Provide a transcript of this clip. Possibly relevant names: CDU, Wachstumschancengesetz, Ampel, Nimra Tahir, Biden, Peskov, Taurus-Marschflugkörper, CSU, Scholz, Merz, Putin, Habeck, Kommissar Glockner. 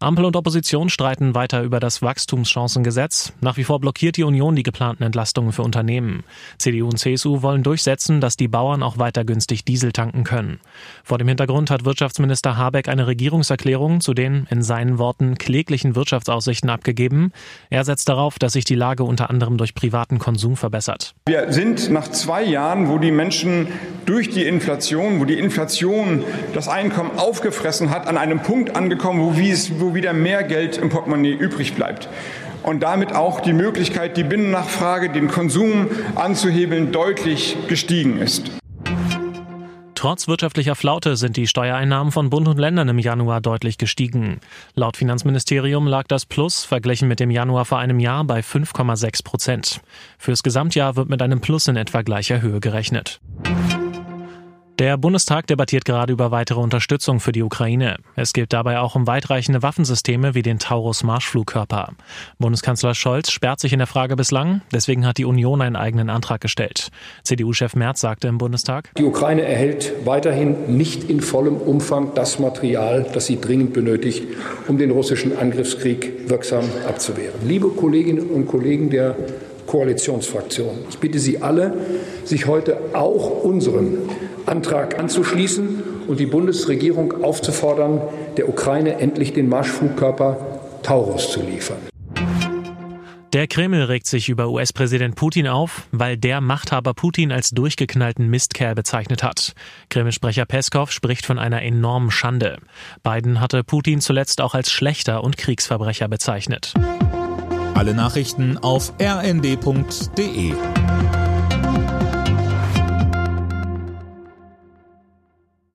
Ampel und Opposition streiten weiter über das Wachstumschancengesetz. Nach wie vor blockiert die Union die geplanten Entlastungen für Unternehmen. CDU und CSU wollen durchsetzen, dass die Bauern auch weiter günstig Diesel tanken können. Vor dem Hintergrund hat Wirtschaftsminister Habeck eine Regierungserklärung zu den, in seinen Worten, kläglichen Wirtschaftsaussichten abgegeben. Er setzt darauf, dass sich die Lage unter anderem durch privaten Konsum verbessert. Wir sind nach 2 Jahren, wo die Menschen durch die Inflation, wo die Inflation das Einkommen aufgefressen hat, an einem Punkt angekommen, wo wieder mehr Geld im Portemonnaie übrig bleibt. Und damit auch die Möglichkeit, die Binnennachfrage, den Konsum anzuhebeln, deutlich gestiegen ist. Trotz wirtschaftlicher Flaute sind die Steuereinnahmen von Bund und Ländern im Januar deutlich gestiegen. Laut Finanzministerium lag das Plus verglichen mit dem Januar vor einem Jahr bei 5,6%. Fürs Gesamtjahr wird mit einem Plus in etwa gleicher Höhe gerechnet. Der Bundestag debattiert gerade über weitere Unterstützung für die Ukraine. Es geht dabei auch um weitreichende Waffensysteme wie den Taurus-Marschflugkörper. Bundeskanzler Scholz sperrt sich in der Frage bislang, deswegen hat die Union einen eigenen Antrag gestellt. CDU-Chef Merz sagte im Bundestag: Die Ukraine erhält weiterhin nicht in vollem Umfang das Material, das sie dringend benötigt, um den russischen Angriffskrieg wirksam abzuwehren. Liebe Kolleginnen und Kollegen der Koalitionsfraktionen, ich bitte Sie alle, sich heute auch unseren Antrag anzuschließen und die Bundesregierung aufzufordern, der Ukraine endlich den Marschflugkörper Taurus zu liefern. Der Kreml regt sich über US-Präsident Putin auf, weil der Machthaber Putin als durchgeknallten Mistkerl bezeichnet hat. Kreml-Sprecher Peskov spricht von einer enormen Schande. Biden hatte Putin zuletzt auch als Schlächter und Kriegsverbrecher bezeichnet. Alle Nachrichten auf rnd.de.